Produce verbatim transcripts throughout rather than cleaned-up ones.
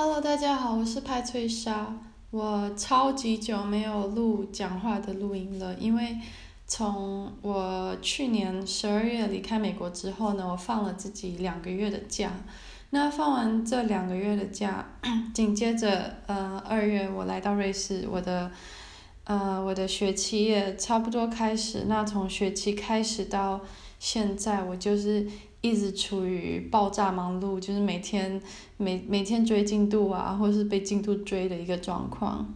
Hello， 大家好，我是派翠莎。我超级久没有录讲话的录音了，因为从我去年十二月离开美国之后呢，我放了自己两个月的假。那放完这两个月的假，紧接着呃二月我来到瑞士，我的呃我的学期也差不多开始。那从学期开始到现在，我就是一直处于爆炸忙碌，就是每天每每天追进度啊，或是被进度追的一个状况。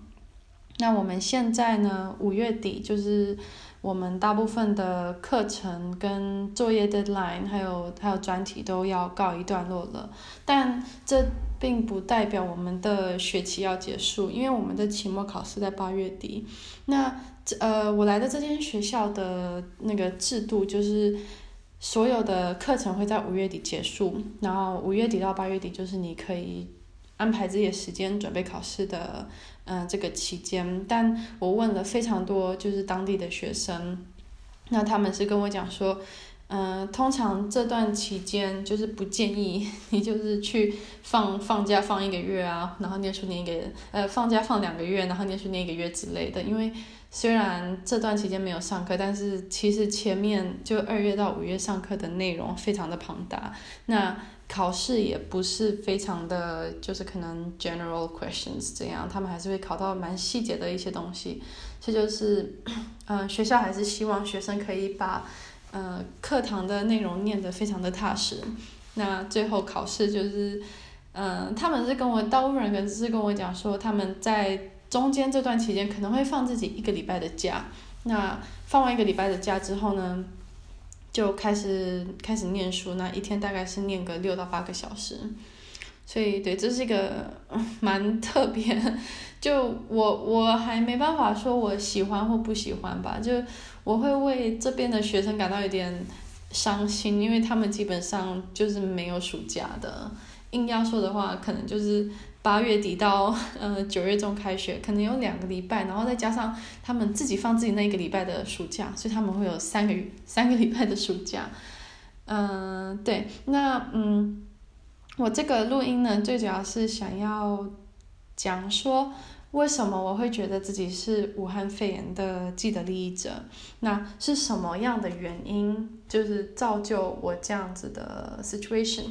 那我们现在呢，五月底就是我们大部分的课程跟作业 deadline， 还有还有专题都要告一段落了。但这并不代表我们的学期要结束，因为我们的期末考试在八月底。那呃，我来的这间学校的那个制度就是，所有的课程会在五月底结束，然后五月底到八月底就是你可以安排自己的时间准备考试的，嗯、呃，这个期间。但我问了非常多就是当地的学生，那他们是跟我讲说，嗯、呃，通常这段期间就是不建议你就是去放放假放一个月啊，然后念书念一个呃放假放两个月，然后念书念一个月之类的，因为。虽然这段期间没有上课，但是其实前面就二月到五月上课的内容非常的庞大，那考试也不是非常的就是可能 general questions 这样，他们还是会考到蛮细节的一些东西，这就是呃学校还是希望学生可以把呃课堂的内容念得非常的踏实。那最后考试就是呃他们是跟我大部分人是跟我讲说他们在中间这段期间可能会放自己一个礼拜的假，那放完一个礼拜的假之后呢，就开始开始念书，那一天大概是念个六到八个小时，所以对，这是一个蛮特别，就我我还没办法说我喜欢或不喜欢吧，就我会为这边的学生感到有点伤心，因为他们基本上就是没有暑假的，硬要说的话，可能就是。八月底到呃九月中开学，可能有两个礼拜，然后再加上他们自己放自己那一个礼拜的暑假，所以他们会有三个三个礼拜的暑假。嗯、呃，对，那嗯，我这个录音呢，最主要是想要讲说为什么我会觉得自己是武汉肺炎的既得利益者，那是什么样的原因，就是造就我这样子的 situation。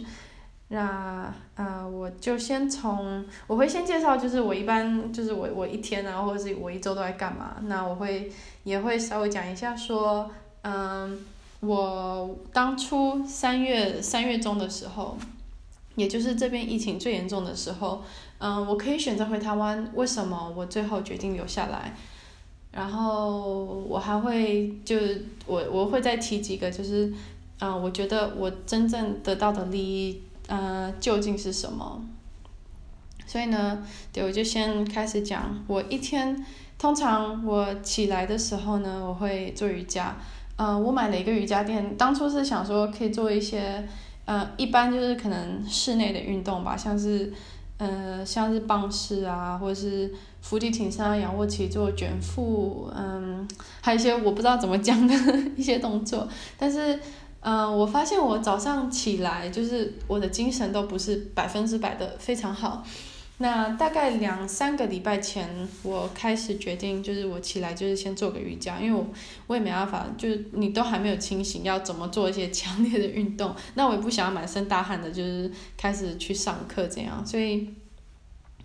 那呃，我就先从我会先介绍，就是我一般就是我我一天啊，或者是我一周都在干嘛。那我会也会稍微讲一下说，嗯，我当初三月三月中的时候，也就是这边疫情最严重的时候，嗯，我可以选择回台湾，为什么我最后决定留下来？然后我还会就是我我会再提几个，就是啊、呃，我觉得我真正得到的利益。呃，究竟是什么？所以呢，对，我就先开始讲。我一天通常我起来的时候呢，我会做瑜伽。呃，我买了一个瑜伽垫，当初是想说可以做一些呃，一般就是可能室内的运动吧，像是呃，像是棒式啊，或者是伏地挺身、仰卧起坐、卷腹，嗯，还有一些我不知道怎么讲的一些动作，但是。嗯、呃，我发现我早上起来就是我的精神都不是百分之百的非常好。那大概两三个礼拜前，我开始决定就是我起来就是先做个瑜伽，因为我我也没办法，就是你都还没有清醒，要怎么做一些强烈的运动？那我也不想要满身大汗的，就是开始去上课这样。所以，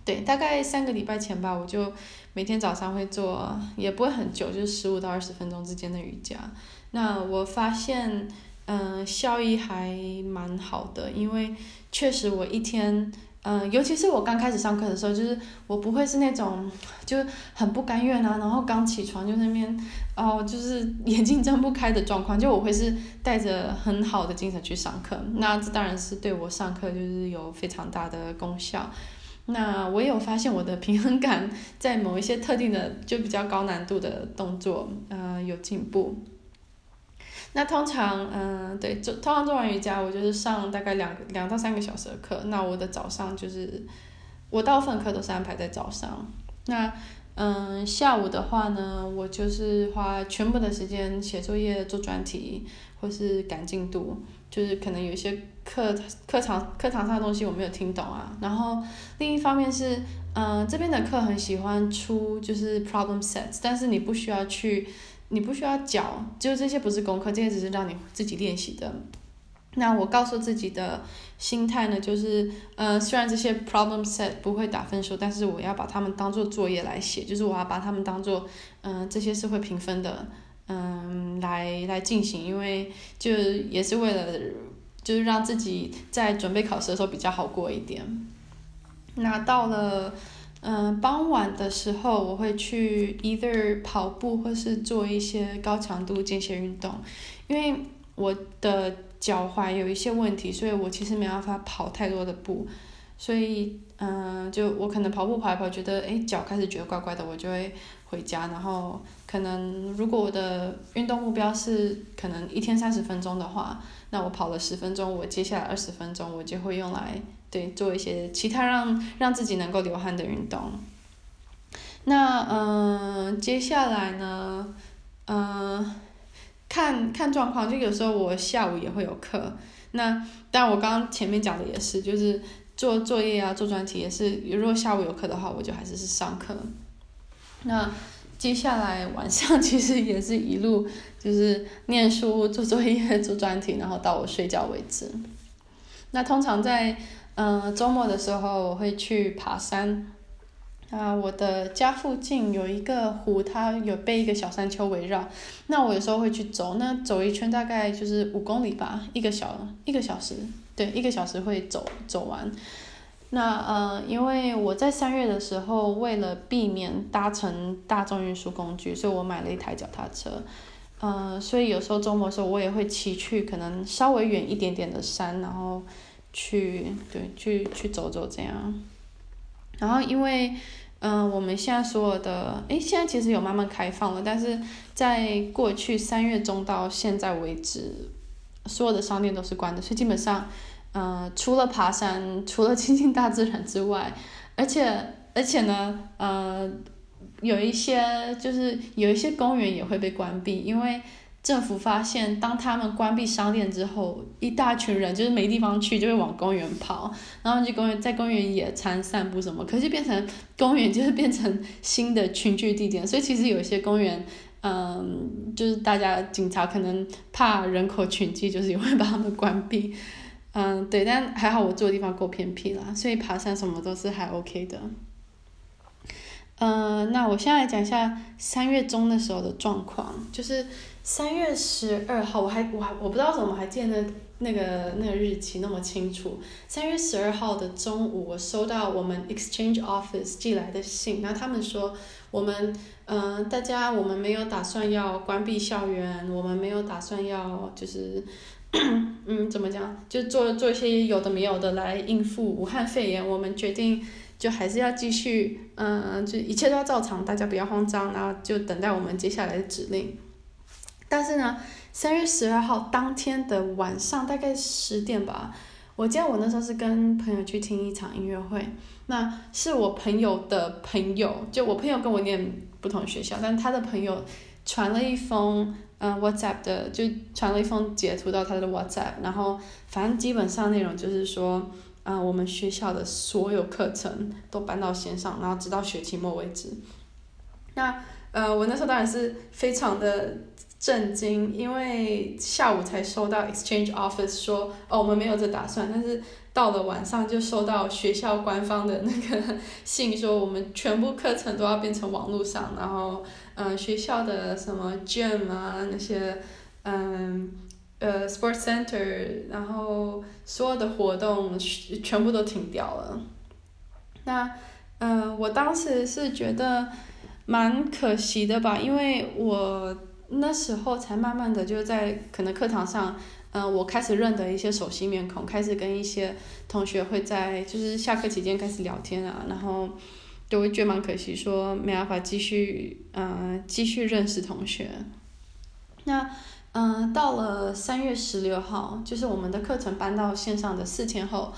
对，大概三个礼拜前吧，我就每天早上会做，也不会很久，就是十五到二十分钟之间的瑜伽。那我发现。嗯、呃，效益还蛮好的，因为确实我一天，嗯、呃，尤其是我刚开始上课的时候，就是我不会是那种就很不甘愿啊，然后刚起床就那边哦，就是眼睛睁不开的状况，就我会是带着很好的精神去上课，那这当然是对我上课就是有非常大的功效。那我也有发现我的平衡感在某一些特定的就比较高难度的动作，呃，有进步。那通常，嗯、呃，对，就通常做完瑜伽，我就是上大概两两到三个小时的课。那我的早上就是，我大部分课都是安排在早上。那，嗯、呃，下午的话呢，我就是花全部的时间写作业、做专题或是赶进度。就是可能有一些课课堂课堂上的东西我没有听懂啊。然后另一方面是，嗯、呃，这边的课很喜欢出就是 problem sets， 但是你不需要去，你不需要缴，就这些不是功课，这些只是让你自己练习的。那我告诉自己的心态呢，就是，呃，虽然这些 problem set 不会打分数，但是我要把它们当做作业来写，就是我要把它们当做，嗯、呃，这些是会评分的，嗯、呃，来来进行，因为就也是为了，就是让自己在准备考试的时候比较好过一点。那到了，嗯、呃，傍晚的时候，我会去 either 跑步或是做一些高强度间歇运动，因为我的脚踝有一些问题，所以我其实没办法跑太多的步，所以嗯、呃，就我可能跑步跑一跑，觉得哎脚开始觉得怪怪的，我就会回家，然后可能如果我的运动目标是可能一天三十分钟的话，那我跑了十分钟，我接下来二十分钟我就会用来对做一些其他让让自己能够流汗的运动。那嗯、呃，接下来呢，嗯、呃。看看状况，就有时候我下午也会有课。那但我刚刚前面讲的也是，就是做作业啊、做专题也是，如果下午有课的话，我就还是是上课。那接下来晚上其实也是一路就是念书、做作业、做专题，然后到我睡觉为止。那通常在嗯、呃、周末的时候，我会去爬山。啊，我的家附近有一个湖，它有被一个小山丘围绕。那我有时候会去走，那走一圈大概就是五公里吧，一个小一个小时，对，一个小时会走走完。那呃，因为我在三月的时候，为了避免搭乘大众运输工具，所以我买了一台脚踏车。呃，所以有时候周末的时候，我也会骑去可能稍微远一点点的山，然后去对去去走走这样。然后因为，嗯、呃，我们现在所有的，诶，现在其实有慢慢开放了，但是在过去三月中到现在为止，所有的商店都是关的，所以基本上，呃，除了爬山，除了亲近大自然之外，而且而且呢，呃，有一些就是有一些公园也会被关闭，因为政府发现，当他们关闭商店之后，一大群人就是没地方去，就会往公园跑，然后去公园，在公园野餐、散步什么，可是变成公园就是变成新的群聚地点，所以其实有些公园，嗯，就是大家警察可能怕人口群聚，就是也会把他们关闭，嗯，对，但还好我住的地方够偏僻啦，所以爬山什么都是还 OK 的。嗯、呃，那我现在来讲一下三月中的时候的状况，就是三月十二号，我还我还我不知道怎么还记得那那个那个日期那么清楚。三月十二号的中午，我收到我们 Exchange Office 寄来的信，然后他们说我们嗯、呃、大家我们没有打算要关闭校园，我们没有打算要就是嗯怎么讲，就做做一些有的没有的来应付武汉肺炎，我们决定。就还是要继续，嗯，就一切都要照常，大家不要慌张，然后就等待我们接下来的指令。但是呢，三月十二号当天的晚上大概十点吧，我记得我那时候是跟朋友去听一场音乐会，那是我朋友的朋友，就我朋友跟我念不同学校，但他的朋友传了一封。嗯、uh, ，WhatsApp 的就传了一封截图到他的 WhatsApp， 然后反正基本上内容就是说，啊、呃，我们学校的所有课程都搬到线上，然后直到学期末为止。那呃，我那时候当然是非常的震惊，因为下午才收到 Exchange Office 说，哦，我们没有这打算，但是到了晚上就收到学校官方的那个信说，我们全部课程都要变成网络上，然后。嗯、呃，学校的什么 gym 啊，那些，嗯，呃 ，sports center， 然后所有的活动全部都停掉了。那，嗯、呃，我当时是觉得蛮可惜的吧，因为我那时候才慢慢的就在可能课堂上，嗯、呃，我开始认得一些熟悉面孔，开始跟一些同学会在就是下课期间开始聊天啊，然后。就会觉得蛮可惜，说没办法继续，呃，继续认识同学。那，嗯、呃，到了三月十六号，就是我们的课程搬到线上的四天后，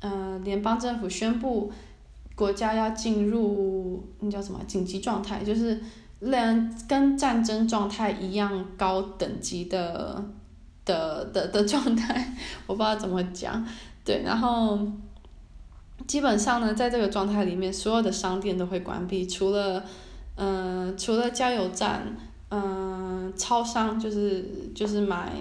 呃，联邦政府宣布国家要进入那叫什么紧急状态，就是跟战争状态一样高等级的的的的状态，我不知道怎么讲。对，然后基本上呢，在这个状态里面，所有的商店都会关闭，除了嗯、呃，除了加油站，嗯、呃，超商就是就是买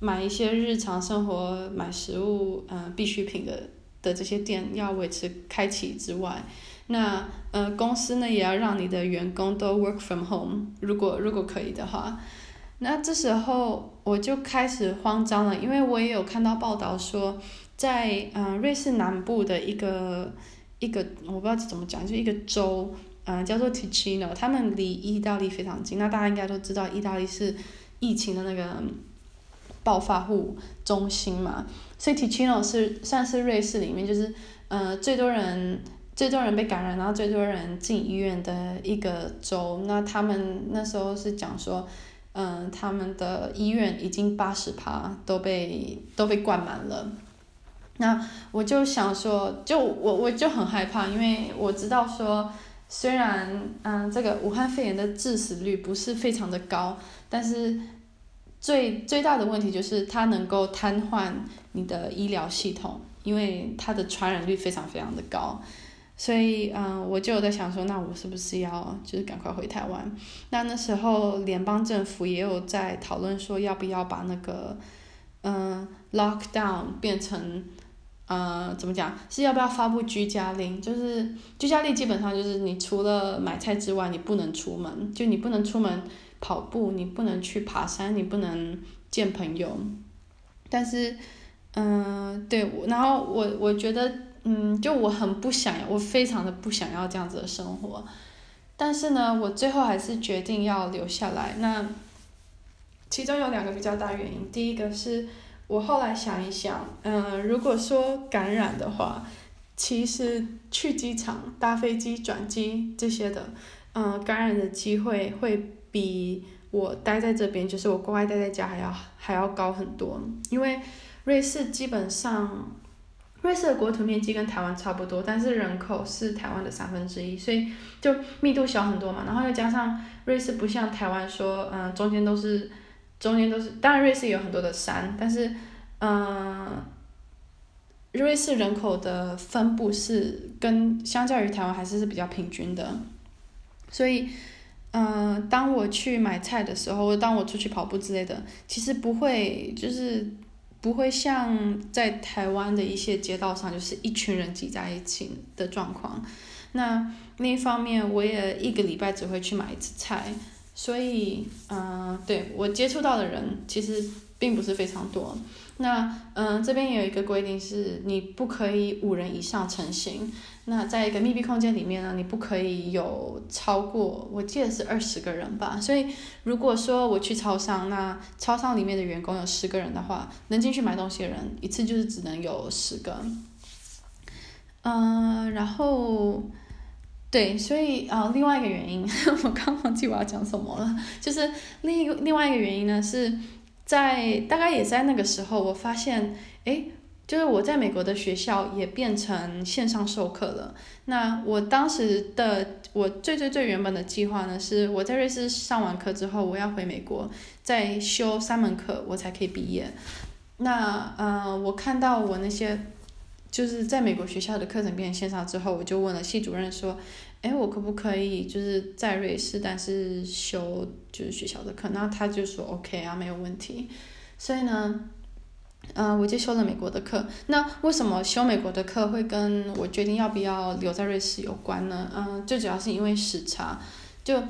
买一些日常生活、买食物，嗯、呃，必需品的的这些店要维持开启之外，那呃，公司呢也要让你的员工都 work from home， 如果如果可以的话。那这时候我就开始慌张了，因为我也有看到报道说，在嗯、呃、瑞士南部的一个一个我不知道怎么讲，就一个州，嗯、呃、叫做 Ticino， 他们离意大利非常近。那大家应该都知道，意大利是疫情的那个爆发户中心嘛，所以 Ticino 是算是瑞士里面就是呃最多人。最多人被感染，然后最多人进医院的一个州。那他们那时候是讲说，嗯、呃，他们的医院已经八十趴都被都被灌满了。那我就想说，就我我就很害怕，因为我知道说，虽然嗯、呃、这个武汉肺炎的致死率不是非常的高，但是最最大的问题就是它能够瘫痪你的医疗系统，因为它的传染率非常非常的高。所以，嗯，我就有在想说，那我是不是要就是赶快回台湾？那那时候联邦政府也有在讨论说，要不要把那个，嗯 ，lockdown 变成，呃，怎么讲？是要不要发布居家令？就是居家令基本上就是你除了买菜之外，你不能出门，就你不能出门跑步，你不能去爬山，你不能见朋友。但是，嗯，对，然后我我觉得。嗯，就我很不想要，我非常的不想要这样子的生活，但是呢，我最后还是决定要留下来。那其中有两个比较大原因，第一个是我后来想一想，嗯、呃，如果说感染的话，其实去机场、搭飞机、转机这些的，嗯、呃，感染的机会会比我待在这边，就是我国外待在家还要还要高很多，因为瑞士基本上。瑞士的国土面积跟台湾差不多，但是人口是台湾的三分之一，所以就密度小很多嘛。然后又加上瑞士不像台湾说，嗯、呃，中间都是中间都是，当然瑞士也有很多的山，但是，嗯、呃，瑞士人口的分布是跟相较于台湾还是是比较平均的。所以，嗯、呃，当我去买菜的时候，当我出去跑步之类的，其实不会就是。不会像在台湾的一些街道上，就是一群人挤在一起的状况。那另一方面，我也一个礼拜只会去买一次菜，所以，嗯、呃，对我接触到的人其实并不是非常多。那，嗯、呃，这边有一个规定是，你不可以五人以上成行。那在一个密闭空间里面呢，你不可以有超过，我记得是二十个人吧。所以，如果说我去超商，那超商里面的员工有十个人的话，能进去买东西的人一次就是只能有十个。嗯、呃，然后。对，所以啊、呃，另外一个原因，我刚忘记我要讲什么了，就是另一另外一个原因呢，是在大概也在那个时候，我发现，哎，就是我在美国的学校也变成线上授课了。那我当时的我最最最原本的计划呢，是我在瑞士上完课之后，我要回美国再修三门课，我才可以毕业。那呃，我看到我那些。就是在美国学校的课程变成线上之后，我就问了系主任说，哎，我可不可以就是在瑞士，但是修就是学校的课？然后他就说 OK 啊，没有问题。所以呢，呃，我就修了美国的课。那为什么修美国的课会跟我决定要不要留在瑞士有关呢？嗯、呃，最主要是因为时差。就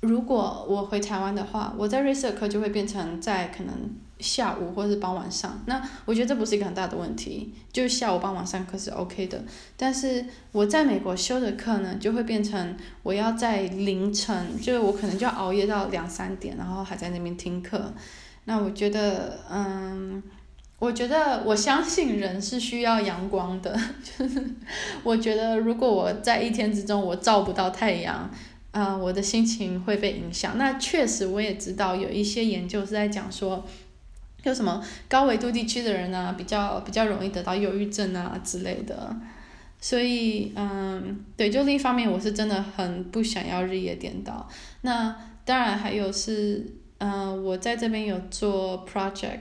如果我回台湾的话，我在瑞士的课就会变成在可能。下午或是傍晚上，那我觉得这不是一个很大的问题，就是下午傍晚上课是 OK 的。但是我在美国修的课呢，就会变成我要在凌晨，就是我可能就要熬夜到两三点，然后还在那边听课。那我觉得，嗯，我觉得我相信人是需要阳光的，就是我觉得如果我在一天之中我照不到太阳。啊、呃，我的心情会被影响。那确实我也知道有一些研究是在讲说。有什么高纬度地区的人啊，比较比较容易得到忧郁症啊之类的，所以嗯，对，就另一方面，我是真的很不想要日夜颠倒。那当然还有是，嗯、呃，我在这边有做 project，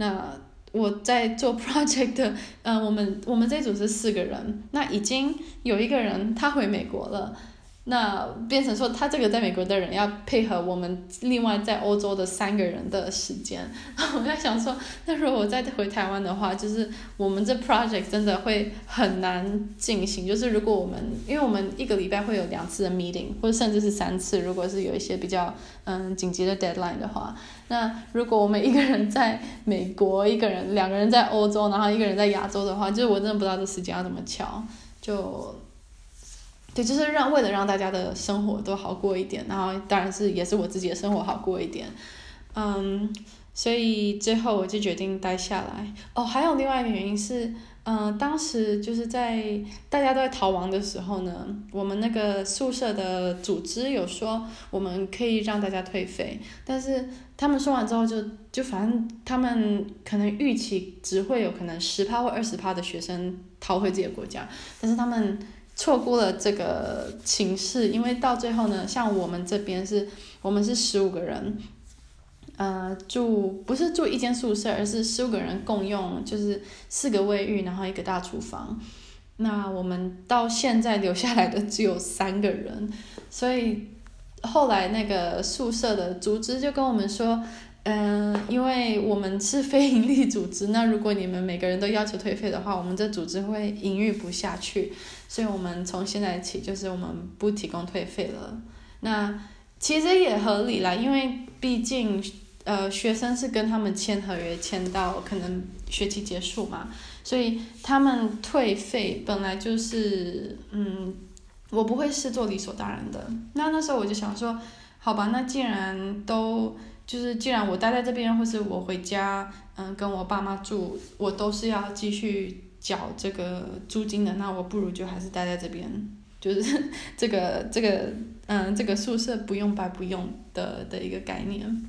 那我在做 project 的，呃，我们我们这组是四个人，那已经有一个人他回美国了，那变成说他这个在美国的人要配合我们另外在欧洲的三个人的时间，我在想说，那如果我再回台湾的话，就是我们这 project 真的会很难进行，就是如果我们，因为我们一个礼拜会有两次的 meeting， 或者甚至是三次，如果是有一些比较嗯紧急的 deadline 的话。那如果我们一个人在美国，一个人两个人在欧洲，然后一个人在亚洲的话，就是我真的不知道这时间要怎么敲，就对，就是让为了让大家的生活都好过一点，然后当然是也是我自己的生活好过一点，嗯，所以最后我就决定待下来。哦，还有另外一个原因是，嗯，当时就是在大家都在逃亡的时候呢，我们那个宿舍的组织有说我们可以让大家退费，但是他们说完之后就就反正他们可能预期只会有可能 百分之十 或 百分之二十 的学生逃回自己的国家，但是他们错过了这个情势，因为到最后呢，像我们这边是我们是十五个人，呃，住不是住一间宿舍，而是十五个人共用，就是四个卫浴，然后一个大厨房。那我们到现在留下来的只有三个人，所以后来那个宿舍的组织就跟我们说，嗯、呃，因为我们是非营利组织，那如果你们每个人都要求退费的话，我们这组织会营运不下去。所以我们从现在起就是我们不提供退费了。那其实也合理啦，因为毕竟呃学生是跟他们签合约签到可能学期结束嘛，所以他们退费本来就是嗯，我不会视作理所当然的。那那时候我就想说，好吧，那既然都就是既然我待在这边，或是我回家嗯跟我爸妈住，我都是要继续缴这个租金的，那我不如就还是待在这边，就是这个这个嗯这个宿舍不用白不用的的一个概念。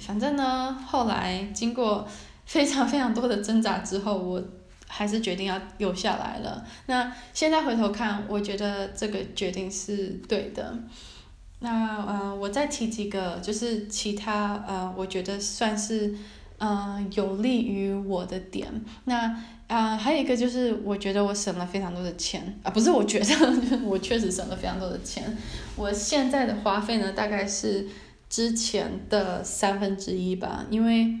反正呢，后来经过非常非常多的挣扎之后，我还是决定要留下来了。那现在回头看，我觉得这个决定是对的。那呃，我再提几个，就是其他呃，我觉得算是嗯、呃，有利于我的点。那啊、呃，还有一个就是，我觉得我省了非常多的钱啊，不是我觉得，我确实省了非常多的钱。我现在的花费呢，大概是之前的三分之一吧，因为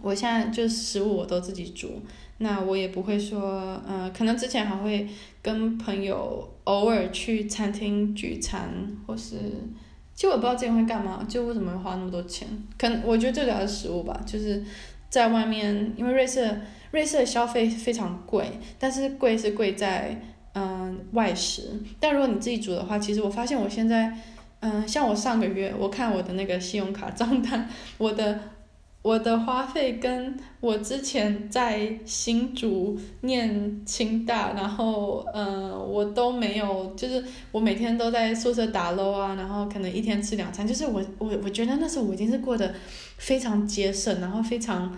我现在就食物我都自己煮，那我也不会说，嗯、呃，可能之前还会跟朋友偶尔去餐厅聚餐，或是。其实我不知道之前会干嘛，就为什么会花那么多钱？可能我觉得最主要是食物吧，就是在外面，因为瑞士瑞士的消费非常贵，但是贵是贵在嗯、呃、外食，但如果你自己煮的话，其实我发现我现在嗯、呃，像我上个月我看我的那个信用卡账单，我的我的花费跟我之前在新竹念清大，然后嗯、呃，我都没有，就是我每天都在宿舍打捞啊，然后可能一天吃两餐，就是我我我觉得那时候我已经是过得非常节省，然后非常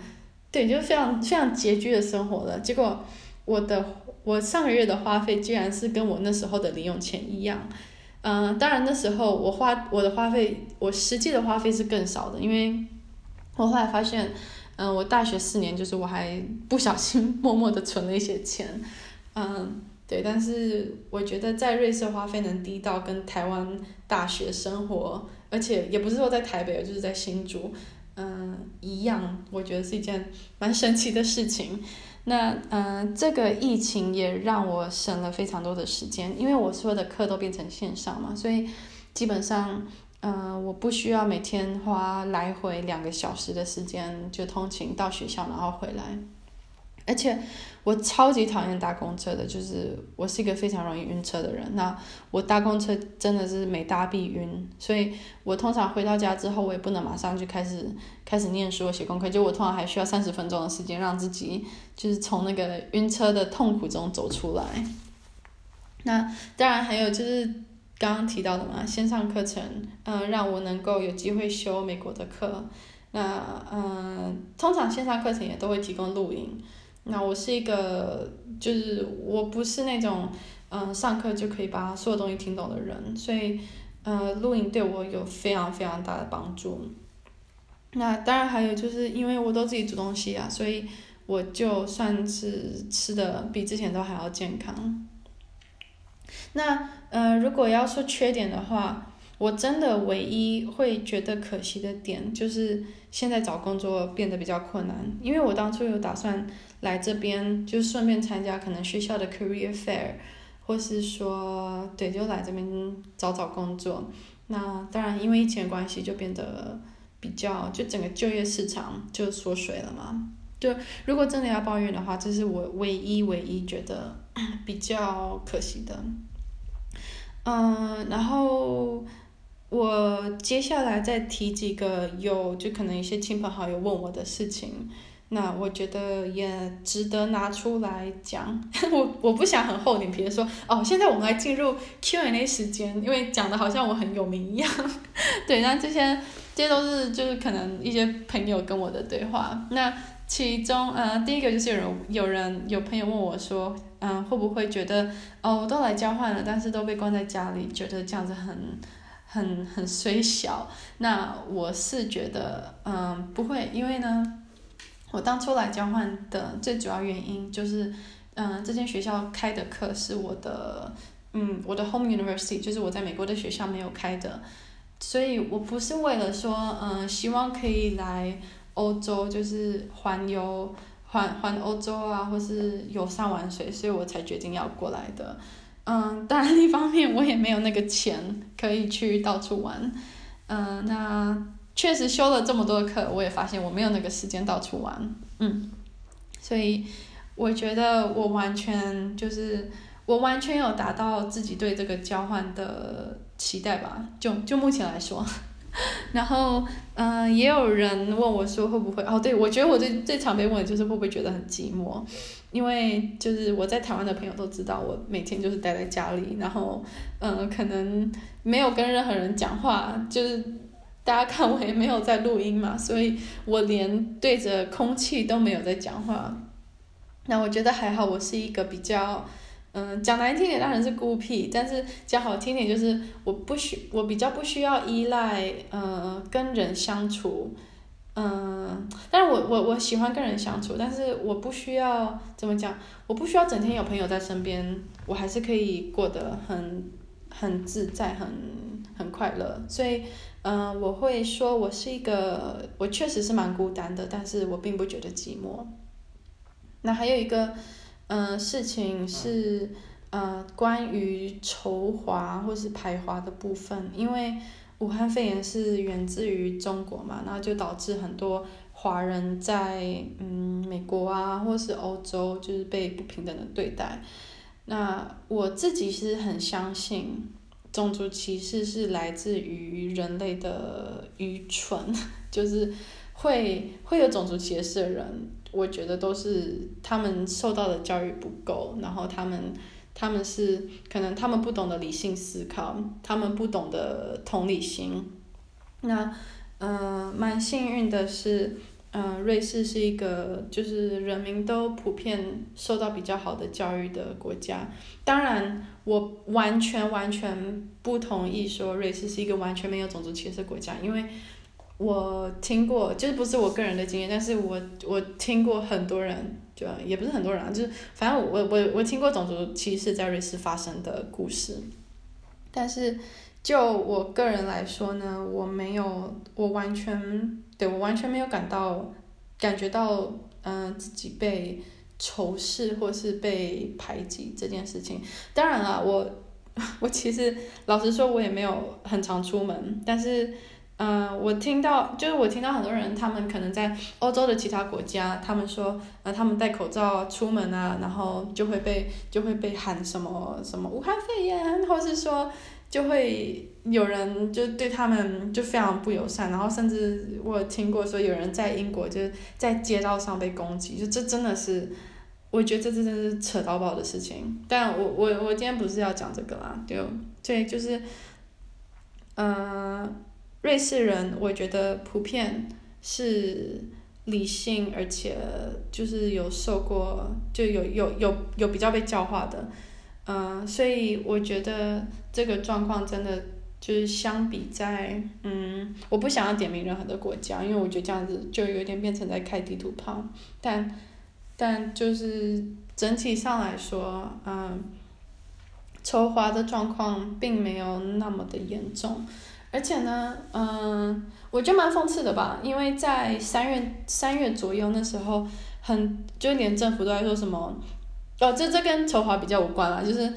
对，就是非常非常拮据的生活了。结果我的我上个月的花费居然是跟我那时候的零用钱一样，嗯、呃，当然那时候我花我的花费，我实际的花费是更少的，因为。我后来发现，嗯、呃，我大学四年就是我还不小心默默的存了一些钱，嗯，对，但是我觉得在瑞士花费能低到跟台湾大学生活，而且也不是说在台北，就是在新竹，嗯，一样，我觉得是一件蛮神奇的事情。那嗯、呃，这个疫情也让我省了非常多的时间，因为我所有的课都变成线上嘛，所以基本上。嗯、呃，我不需要每天花来回两个小时的时间就通勤到学校，然后回来。而且我超级讨厌搭公车的，就是我是一个非常容易晕车的人。那我搭公车真的是每搭必晕，所以我通常回到家之后，我也不能马上就开始开始念书、写功课，就我通常还需要三十分钟的时间让自己就是从那个晕车的痛苦中走出来。那当然还有就是。刚刚提到的嘛，线上课程，嗯、呃，让我能够有机会修美国的课。那嗯、呃，通常线上课程也都会提供录影。那我是一个，就是我不是那种，嗯、呃，上课就可以把所有东西听懂的人，所以，呃，录影对我有非常非常大的帮助。那当然还有就是因为我都自己煮东西啊，所以我就算是吃的比之前都还要健康。那呃，如果要说缺点的话，我真的唯一会觉得可惜的点就是现在找工作变得比较困难，因为我当初有打算来这边就顺便参加可能学校的 career fair， 或是说对就来这边找找工作。那当然因为疫情的关系就变得比较就整个就业市场就缩水了嘛。就如果真的要抱怨的话，这是我唯一唯一觉得比较可惜的。嗯，然后我接下来再提几个有就可能一些亲朋好友问我的事情，那我觉得也值得拿出来讲。我我不想很厚脸皮的说哦，现在我们来进入 Q and A 时间，因为讲的好像我很有名一样。对，那这些这些都是就是可能一些朋友跟我的对话。那其中呃，第一个就是有人有人有朋友问我说，嗯、呃，会不会觉得哦，我都来交换了，但是都被关在家里，觉得这样子很。很很虽小，那我是觉得，嗯，不会，因为呢，我当初来交换的最主要原因就是，嗯，这间学校开的课是我的，嗯，我的 home university， 就是我在美国的学校没有开的，所以我不是为了说，嗯，希望可以来欧洲，就是环游环环欧洲啊，或是游山玩水，所以我才决定要过来的。嗯，当然一方面我也没有那个钱可以去到处玩，嗯，那确实修了这么多课，我也发现我没有那个时间到处玩，嗯，所以我觉得我完全就是我完全有达到自己对这个交换的期待吧，就就目前来说。然后嗯、呃，也有人问我说会不会哦，对，我觉得我最最常被问的就是会不会觉得很寂寞，因为就是我在台湾的朋友都知道我每天就是待在家里，然后嗯、呃，可能没有跟任何人讲话，就是大家看我也没有在录音嘛，所以我连对着空气都没有在讲话。那我觉得还好，我是一个比较嗯，讲难听点当然是孤僻，但是讲好听点就是我不需我比较不需要依赖呃跟人相处，嗯，但是我我我喜欢跟人相处，但是我不需要怎么讲，我不需要整天有朋友在身边，我还是可以过得很很自在，很很快乐。所以嗯、呃，我会说我是一个我确实是蛮孤单的，但是我并不觉得寂寞。那还有一个。嗯、呃，事情是呃关于仇华或是排华的部分，因为武汉肺炎是源自于中国嘛，然后就导致很多华人在嗯美国啊或是欧洲就是被不平等的对待。那我自己是很相信种族歧视是来自于人类的愚蠢，就是会会有种族歧视的人。我觉得都是他们受到的教育不够，然后他们他们是可能他们不懂得理性思考，他们不懂得同理心。那呃，蛮幸运的是，呃，瑞士是一个就是人民都普遍受到比较好的教育的国家。当然，我完全完全不同意说瑞士是一个完全没有种族歧视的国家，因为。我听过，就是不是我个人的经验，但是我我听过很多人，就也不是很多人啊，就是反正我我我听过种族歧视在瑞士发生的故事，但是就我个人来说呢，我没有，我完全对我完全没有感到感觉到，嗯、呃，自己被仇视或是被排挤这件事情。当然啦，我我其实老实说，我也没有很常出门，但是。嗯、呃，我听到就是我听到很多人，他们可能在欧洲的其他国家，他们说，呃，他们戴口罩出门啊，然后就会被就会被喊什么什么武汉肺炎，或是说就会有人就对他们就非常不友善，然后甚至我听过说有人在英国就是在街道上被攻击，就这真的是，我觉得这真的是扯到爆的事情。但我我我今天不是要讲这个啦，就对就是，嗯、呃。瑞士人我觉得普遍是理性，而且就是有受过就有有有有比较被教化的，嗯、呃，所以我觉得这个状况真的就是相比在嗯，我不想要点名任何的国家，因为我觉得这样子就有点变成在开地图炮，但但就是整体上来说，嗯，仇华的状况并没有那么的严重。而且呢，嗯，我觉得蛮讽刺的吧，因为在三月三月左右那时候，很就连政府都在说什么，哦，这这跟仇华比较无关啦，就是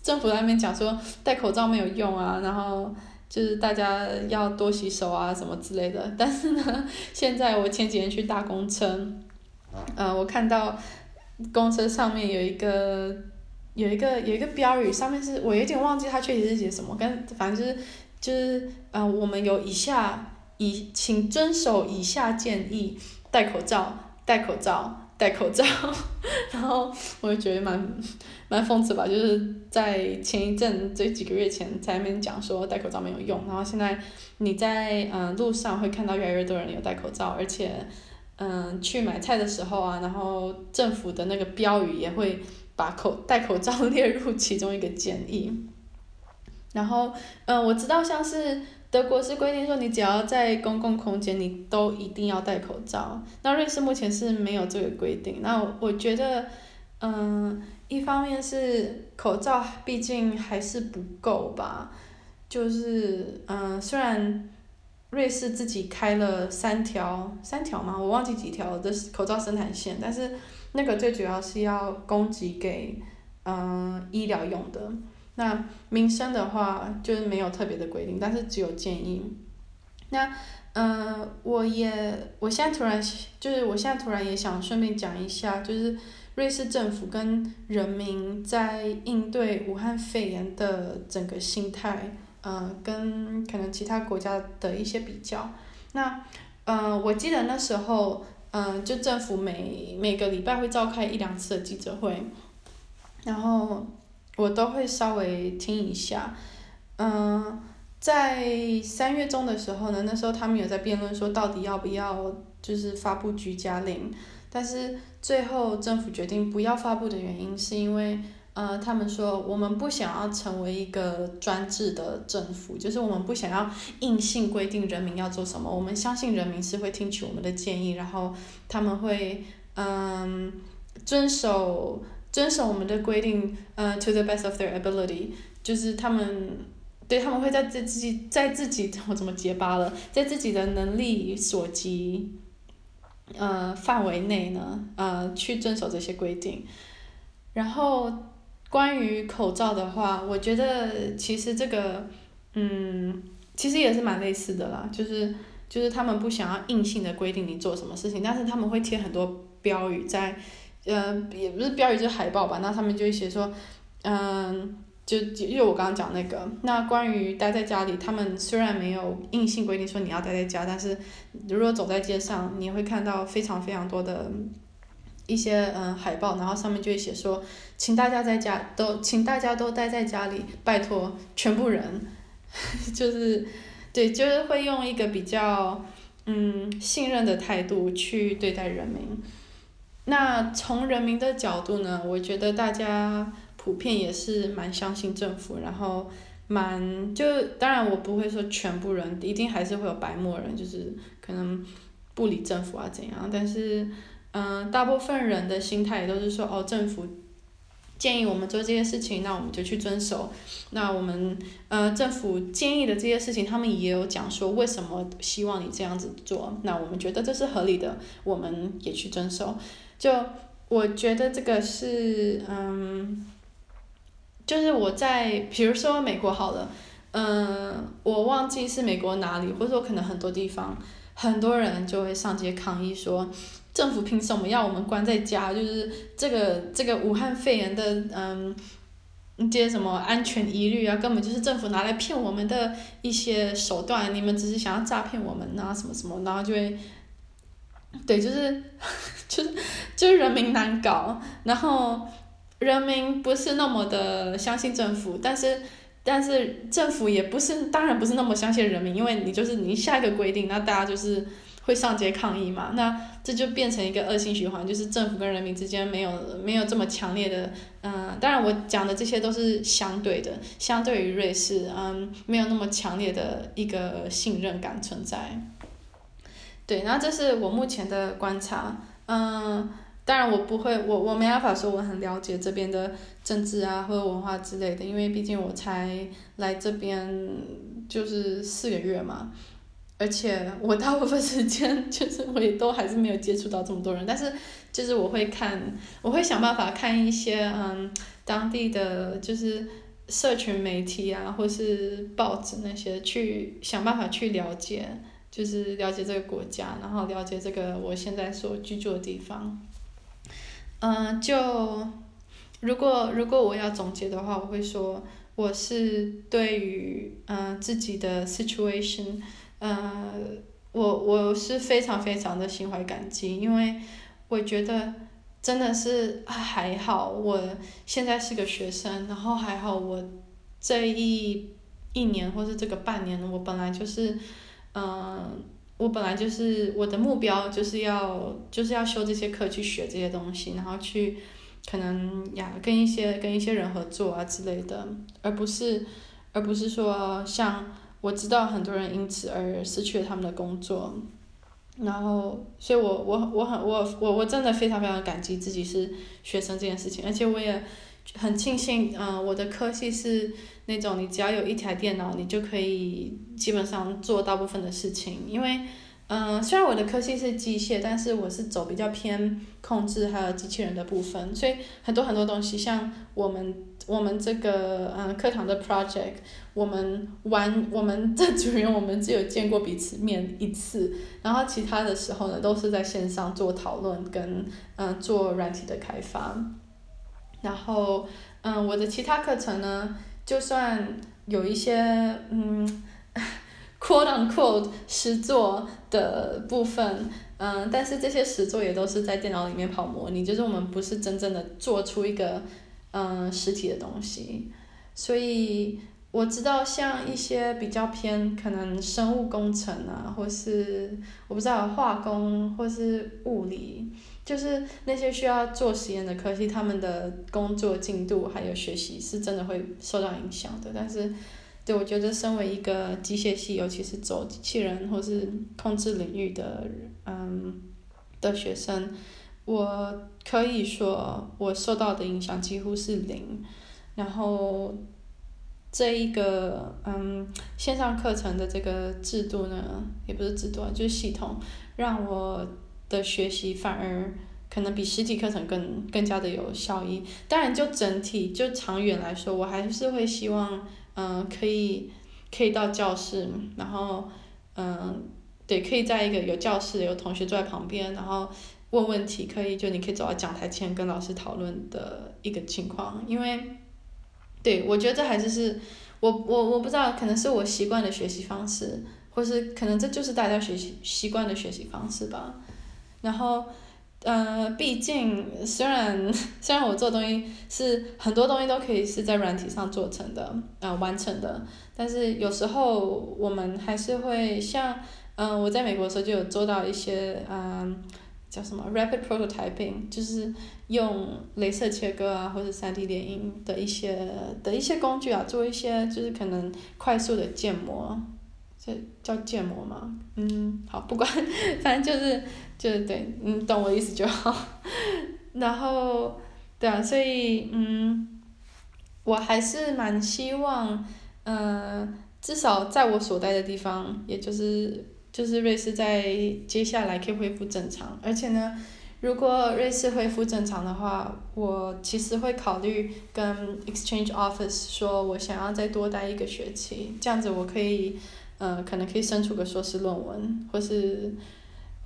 政府在那边讲说戴口罩没有用啊，然后就是大家要多洗手啊什么之类的。但是呢，现在我前几天去搭公车，呃，我看到公车上面有一个有一个有一个标语，上面是我有点忘记它确实是写什么，但反正就是。就是呃，我们有以下以请遵守以下建议：戴口罩，戴口罩，戴口罩。然后我就觉得蛮蛮讽刺吧，就是在前一阵这几个月前在那边讲说戴口罩没有用，然后现在你在嗯、呃、路上会看到越来越多人有戴口罩，而且嗯、呃、去买菜的时候啊，然后政府的那个标语也会把口戴口罩列入其中一个建议。然后，嗯，我知道像是德国是规定说，你只要在公共空间，你都一定要戴口罩。那瑞士目前是没有这个规定。那我觉得，嗯，一方面是口罩毕竟还是不够吧，就是，嗯，虽然瑞士自己开了三条，三条嘛，我忘记几条的口罩生产线，但是那个最主要是要供给给，嗯，医疗用的。那民生的话就是没有特别的规定，但是只有建议。那嗯、呃，我也我现在突然就是我现在突然也想顺便讲一下，就是瑞士政府跟人民在应对武汉肺炎的整个心态，呃，跟可能其他国家的一些比较。那呃，我记得那时候，嗯、呃，就政府每每个礼拜会召开一两次的记者会，然后。我都会稍微听一下，嗯、呃，在三月中的时候呢，那时候他们有在辩论说到底要不要就是发布居家令，但是最后政府决定不要发布的原因是因为，呃，他们说我们不想要成为一个专制的政府，就是我们不想要硬性规定人民要做什么，我们相信人民是会听取我们的建议，然后他们会嗯、呃、遵守。遵守我们的规定，呃、uh, ，to the best of their ability， 就是他们对他们会在自己在自己我怎么结巴了，在自己的能力所及，呃范围内呢，呃去遵守这些规定。然后关于口罩的话，我觉得其实这个，嗯，其实也是蛮类似的啦，就是就是他们不想要硬性的规定你做什么事情，但是他们会贴很多标语在。呃，也不是标语就是海报吧，那他们就写说，嗯，就就我刚刚讲那个，那关于待在家里，他们虽然没有硬性规定说你要待在家，但是如果走在街上，你会看到非常非常多的一些嗯海报，然后上面就会写说，请大家在家都，请大家都待在家里，拜托全部人，就是对，就是会用一个比较嗯信任的态度去对待人民。那从人民的角度呢，我觉得大家普遍也是蛮相信政府，然后蛮就当然我不会说全部人，一定还是会有白目人，就是可能不理政府啊怎样，但是嗯、呃，大部分人的心态也都是说哦，政府建议我们做这些事情，那我们就去遵守。那我们呃政府建议的这些事情，他们也有讲说为什么希望你这样子做，那我们觉得这是合理的，我们也去遵守。就我觉得这个是嗯，就是我在比如说美国好了，嗯，我忘记是美国哪里，或者说可能很多地方，很多人就会上街抗议说，政府凭什么要我们关在家？就是这个这个武汉肺炎的嗯，这些什么安全疑虑啊，根本就是政府拿来骗我们的一些手段，你们只是想要诈骗我们啊，什么什么，然后就会。对，就是，就是，就是人民难搞，然后人民不是那么的相信政府，但是，但是政府也不是，当然不是那么相信人民，因为你就是你下一个规定，那大家就是会上街抗议嘛，那这就变成一个恶性循环，就是政府跟人民之间没有没有这么强烈的，嗯，当然我讲的这些都是相对的，相对于瑞士，嗯，没有那么强烈的一个信任感存在。对，那这是我目前的观察，嗯，当然我不会，我我没办法说我很了解这边的政治啊或者文化之类的，因为毕竟我才来这边就是四个月嘛。而且我大部分时间就是我也都还是没有接触到这么多人，但是就是我会看，我会想办法看一些嗯当地的就是社群媒体啊或是报纸那些，去想办法去了解，就是了解这个国家，然后了解这个我现在所居住的地方。嗯，就如果如果我要总结的话，我会说我是对于嗯自己的 situation。呃，我我是非常非常的心怀感激，因为我觉得真的是还好，我现在是个学生，然后还好我这一一年或是这个半年，我本来就是，嗯、呃，我本来就是我的目标就是要就是要修这些课，去学这些东西，然后去可能呀跟一些跟一些人合作啊之类的，而不是而不是说像。我知道很多人因此而失去了他们的工作，然后，所以我我我很我我我真的非常非常感激自己是学生这件事情，而且我也很庆幸，嗯、呃，我的科系是那种你只要有一台电脑，你就可以基本上做大部分的事情，因为，嗯、呃，虽然我的科系是机械，但是我是走比较偏控制还有机器人的部分，所以很多很多东西，像我们。我们这个嗯课堂的 project， 我们玩我们这组人我们只有见过彼此面一次，然后其他的时候呢都是在线上做讨论跟嗯做软体的开发，然后嗯我的其他课程呢，就算有一些嗯 quote unquote 实作的部分。嗯，但是这些实作也都是在电脑里面跑模拟，就是我们不是真正的做出一个。嗯，实体的东西，所以我知道像一些比较偏可能生物工程啊，或是我不知道化工或是物理，就是那些需要做实验的科系，他们的工作进度还有学习是真的会受到影响的。但是，对我觉得身为一个机械系，尤其是走机器人或是控制领域的嗯的学生。我可以说，我受到的影响几乎是零，然后这一个嗯线上课程的这个制度呢，也不是制度啊，就是系统，让我的学习反而可能比实体课程更更加的有效益。当然，就整体就长远来说，我还是会希望嗯、呃、可以可以到教室，然后嗯、呃、对，可以在一个有教室有同学坐在旁边，然后。问问题可以，就你可以走到讲台前跟老师讨论的一个情况，因为，对我觉得这还是是，我我我不知道，可能是我习惯的学习方式，或是可能这就是大家学习习惯的学习方式吧。然后，呃，毕竟虽然虽然我做东西是很多东西都可以是在软体上做成的，呃，完成的，但是有时候我们还是会像，嗯、呃，我在美国的时候就有做到一些，嗯、呃。叫什么 rapid prototyping， 就是用雷射切割啊，或者三 D 列印的一些的一些工具啊，做一些就是可能快速的建模，这叫建模吗？嗯，好，不管，反正就是就是对，嗯，懂我的意思就好。然后，对啊，所以嗯，我还是蛮希望，呃，至少在我所待的地方，也就是。就是瑞士在接下来可以恢复正常，而且呢，如果瑞士恢复正常的话，我其实会考虑跟 exchange office 说，我想要再多待一个学期，这样子我可以，呃，可能可以生出个硕士论文，或是，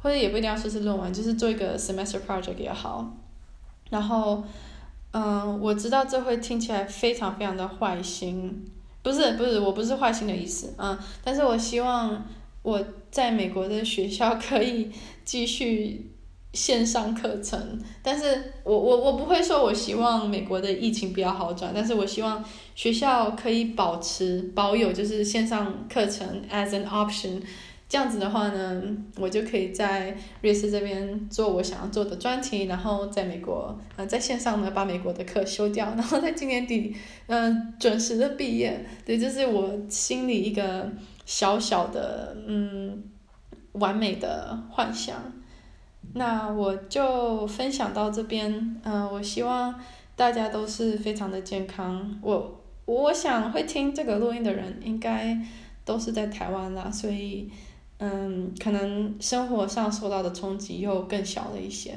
或者也不一定要硕士论文，就是做一个 semester project 也好。然后，嗯、呃，我知道这会听起来非常非常的坏心，不是不是，我不是坏心的意思，嗯、呃，但是我希望。我在美国的学校可以继续线上课程，但是我我我不会说我希望美国的疫情比较好转，但是我希望学校可以保持保有就是线上课程 as an option，这样子的话呢，我就可以在瑞士这边做我想要做的专题，然后在美国呃在线上呢把美国的课修掉，然后在今年底嗯、呃、准时的毕业。对，这是我心里一个小小的嗯完美的幻想。那我就分享到这边，嗯、呃，我希望大家都是非常的健康。我我想会听这个录音的人应该都是在台湾啦，所以。嗯，可能生活上受到的冲击又更小了一些。